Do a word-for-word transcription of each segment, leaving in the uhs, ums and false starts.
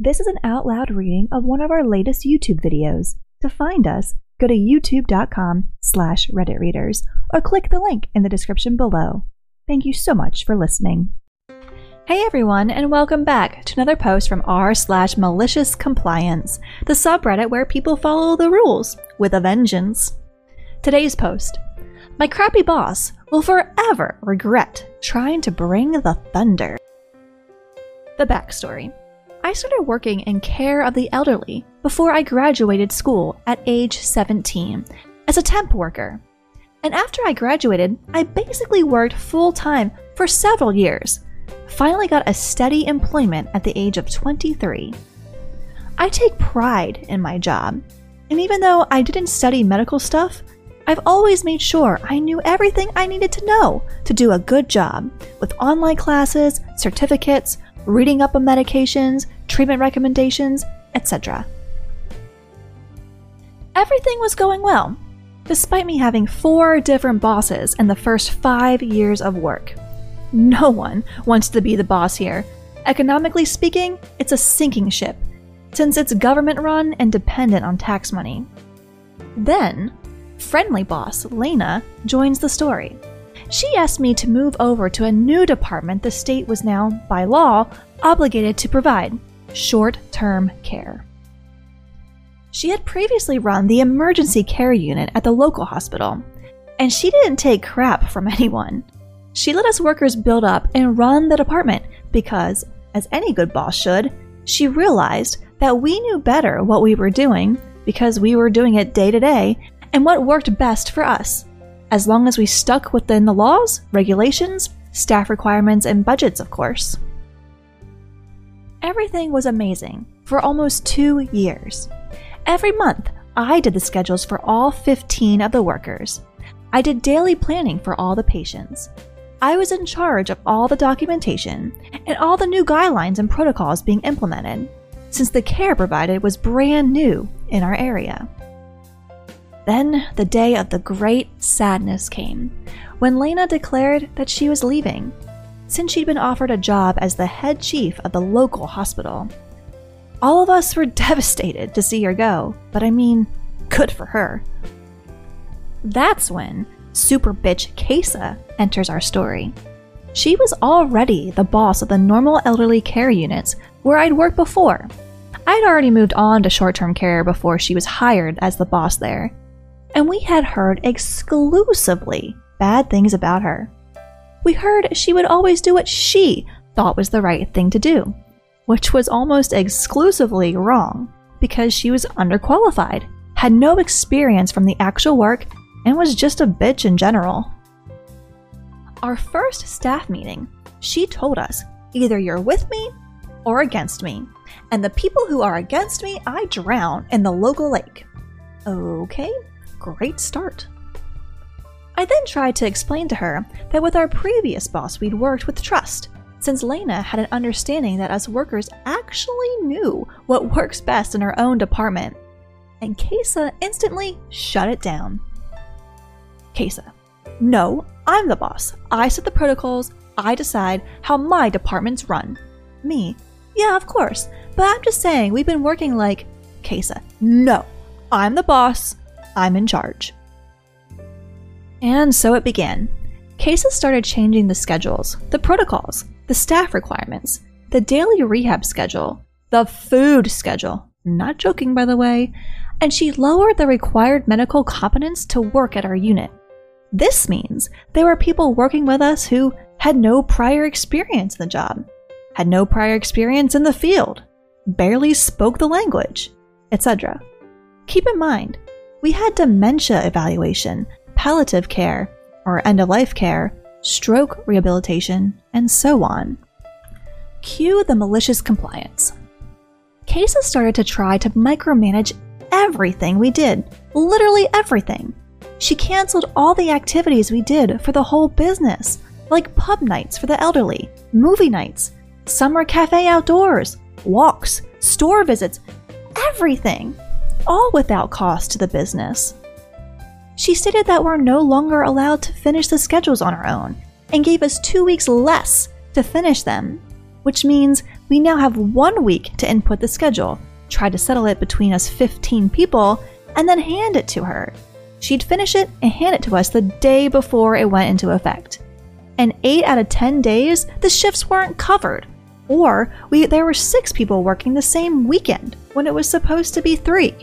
This is an out loud reading of one of our latest YouTube videos. To find us, go to youtube.com slash redditreaders or click the link in the description below. Thank you so much for listening. Hey everyone, and welcome back to another post from r slash malicious compliance, the subreddit where people follow the rules with a vengeance. Today's post: my crappy boss will forever regret trying to bring the thunder. The backstory: I started working in care of the elderly before I graduated school at age seventeen as a temp worker. And after I graduated, I basically worked full-time for several years. Finally got a steady employment at the age of twenty-three. I take pride in my job, and even though I didn't study medical stuff, I've always made sure I knew everything I needed to know to do a good job, with online classes, certificates, reading up on medications, treatment recommendations, et cetera. Everything was going well, despite me having four different bosses in the first five years of work. No one wants to be the boss here. Economically speaking, it's a sinking ship, since it's government-run and dependent on tax money. Then, friendly boss Lena joins the story. She asked me to move over to a new department the state was now, by law, obligated to provide: short-term care. She had previously run the emergency care unit at the local hospital, and she didn't take crap from anyone. She let us workers build up and run the department because, as any good boss should, she realized that we knew better what we were doing because we were doing it day to day and what worked best for us, as long as we stuck within the laws, regulations, staff requirements, and budgets, of course. Everything was amazing for almost two years. Every month, I did the schedules for all fifteen of the workers. I did daily planning for all the patients. I was in charge of all the documentation and all the new guidelines and protocols being implemented, since the care provided was brand new in our area. Then the day of the great sadness came, when Lena declared that she was leaving, since she'd been offered a job as the head chief of the local hospital. All of us were devastated to see her go, but I mean, good for her. That's when super bitch Kajsa enters our story. She was already the boss of the normal elderly care units where I'd worked before. I'd already moved on to short-term care before she was hired as the boss there, and we had heard exclusively bad things about her. We heard she would always do what she thought was the right thing to do, which was almost exclusively wrong because she was underqualified, had no experience from the actual work, and was just a bitch in general. Our first staff meeting, she told us, either you're with me or against me, and the people who are against me, I drown in the local lake. Okay. Great start. I then tried to explain to her that with our previous boss we'd worked with trust, since Lena had an understanding that us workers actually knew what works best in her own department, and Kajsa instantly shut it down. Kajsa: no, I'm the boss. I set the protocols. I decide how my department's run. Me: yeah, of course, but I'm just saying we've been working like... Kajsa: no, I'm the boss. I'm in charge. And so it began. Kajsa started changing the schedules, the protocols, the staff requirements, the daily rehab schedule, the food schedule, not joking by the way, and she lowered the required medical competence to work at our unit. This means there were people working with us who had no prior experience in the job, had no prior experience in the field, barely spoke the language, et cetera. Keep in mind, we had dementia evaluation, palliative care, or end-of-life care, stroke rehabilitation, and so on. Cue the malicious compliance. Kajsa started to try to micromanage everything we did, literally everything. She canceled all the activities we did for the whole business, like pub nights for the elderly, movie nights, summer cafe outdoors, walks, store visits, everything. All without cost to the business. She stated that we're no longer allowed to finish the schedules on our own and gave us two weeks less to finish them, which means We now have one week to input the schedule, try to settle it between us fifteen people, and then hand it to her. She'd finish it and hand it to us the day before it went into effect. And eight out of ten days, the shifts weren't covered. Or we there were six people working the same weekend when it was supposed to be three.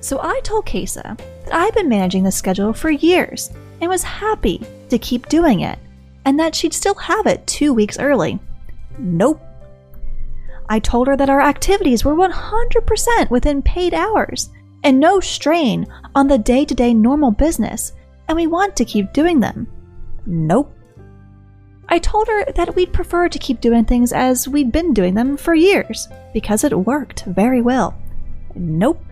So I told Kajsa that I'd been managing the schedule for years and was happy to keep doing it, and that she'd still have it two weeks early. Nope. I told her that our activities were one hundred percent within paid hours and no strain on the day-to-day normal business, and we want to keep doing them. Nope. I told her that we'd prefer to keep doing things as we'd been doing them for years, because it worked very well. Nope.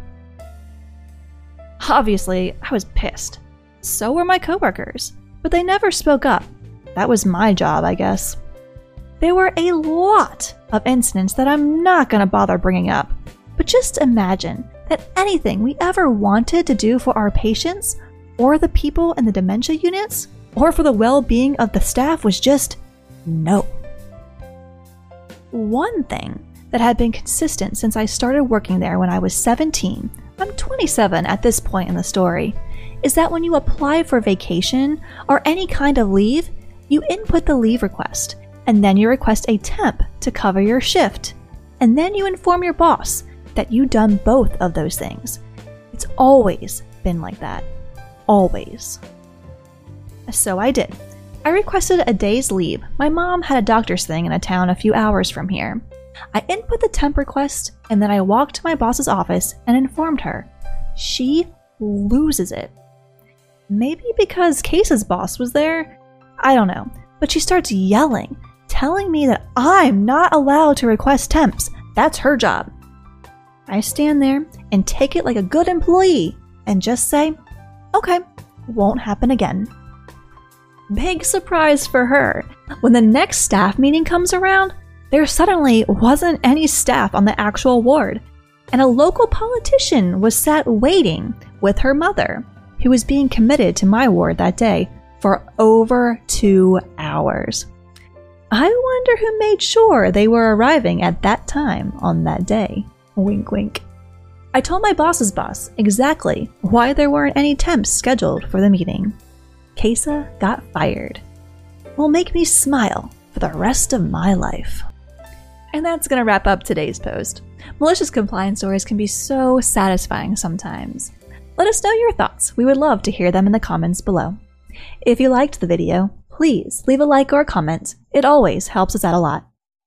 Obviously, I was pissed. So were my coworkers, but they never spoke up. That was my job, I guess. There were a lot of incidents that I'm not going to bother bringing up, but just imagine that anything we ever wanted to do for our patients, or the people in the dementia units, or for the well-being of the staff was just no. One thing that had been consistent since I started working there when I was seventeen, I'm twenty-seven at this point in the story, is that when you apply for vacation or any kind of leave, you input the leave request, and then you request a temp to cover your shift, and then you inform your boss that you've done both of those things. It's always been like that. Always. So I did. I requested a day's leave. My mom had a doctor's thing in a town a few hours from here. I input the temp request, and then I walked to my boss's office and informed her. She loses it. Maybe because Kajsa's boss was there? I don't know. But she starts yelling, telling me that I'm not allowed to request temps. That's her job. I stand there and take it like a good employee and just say, okay, won't happen again. Big surprise for her. When the next staff meeting comes around, there suddenly wasn't any staff on the actual ward, and a local politician was sat waiting with her mother, who was being committed to my ward that day for over two hours. I wonder who made sure they were arriving at that time on that day. Wink, wink. I told my boss's boss exactly why there weren't any temps scheduled for the meeting. Kajsa got fired. Will make me smile for the rest of my life. And that's going to wrap up today's post. Malicious compliance stories can be so satisfying sometimes. Let us know your thoughts. We would love to hear them in the comments below. If you liked the video, please leave a like or a comment. It always helps us out a lot.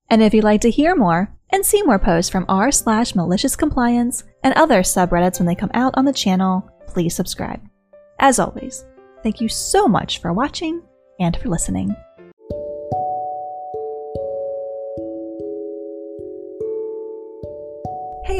And if you'd like to hear more and see more posts from r slash malicious compliance and other subreddits when they come out on the channel, please subscribe. As always, thank you so much for watching and for listening. Hey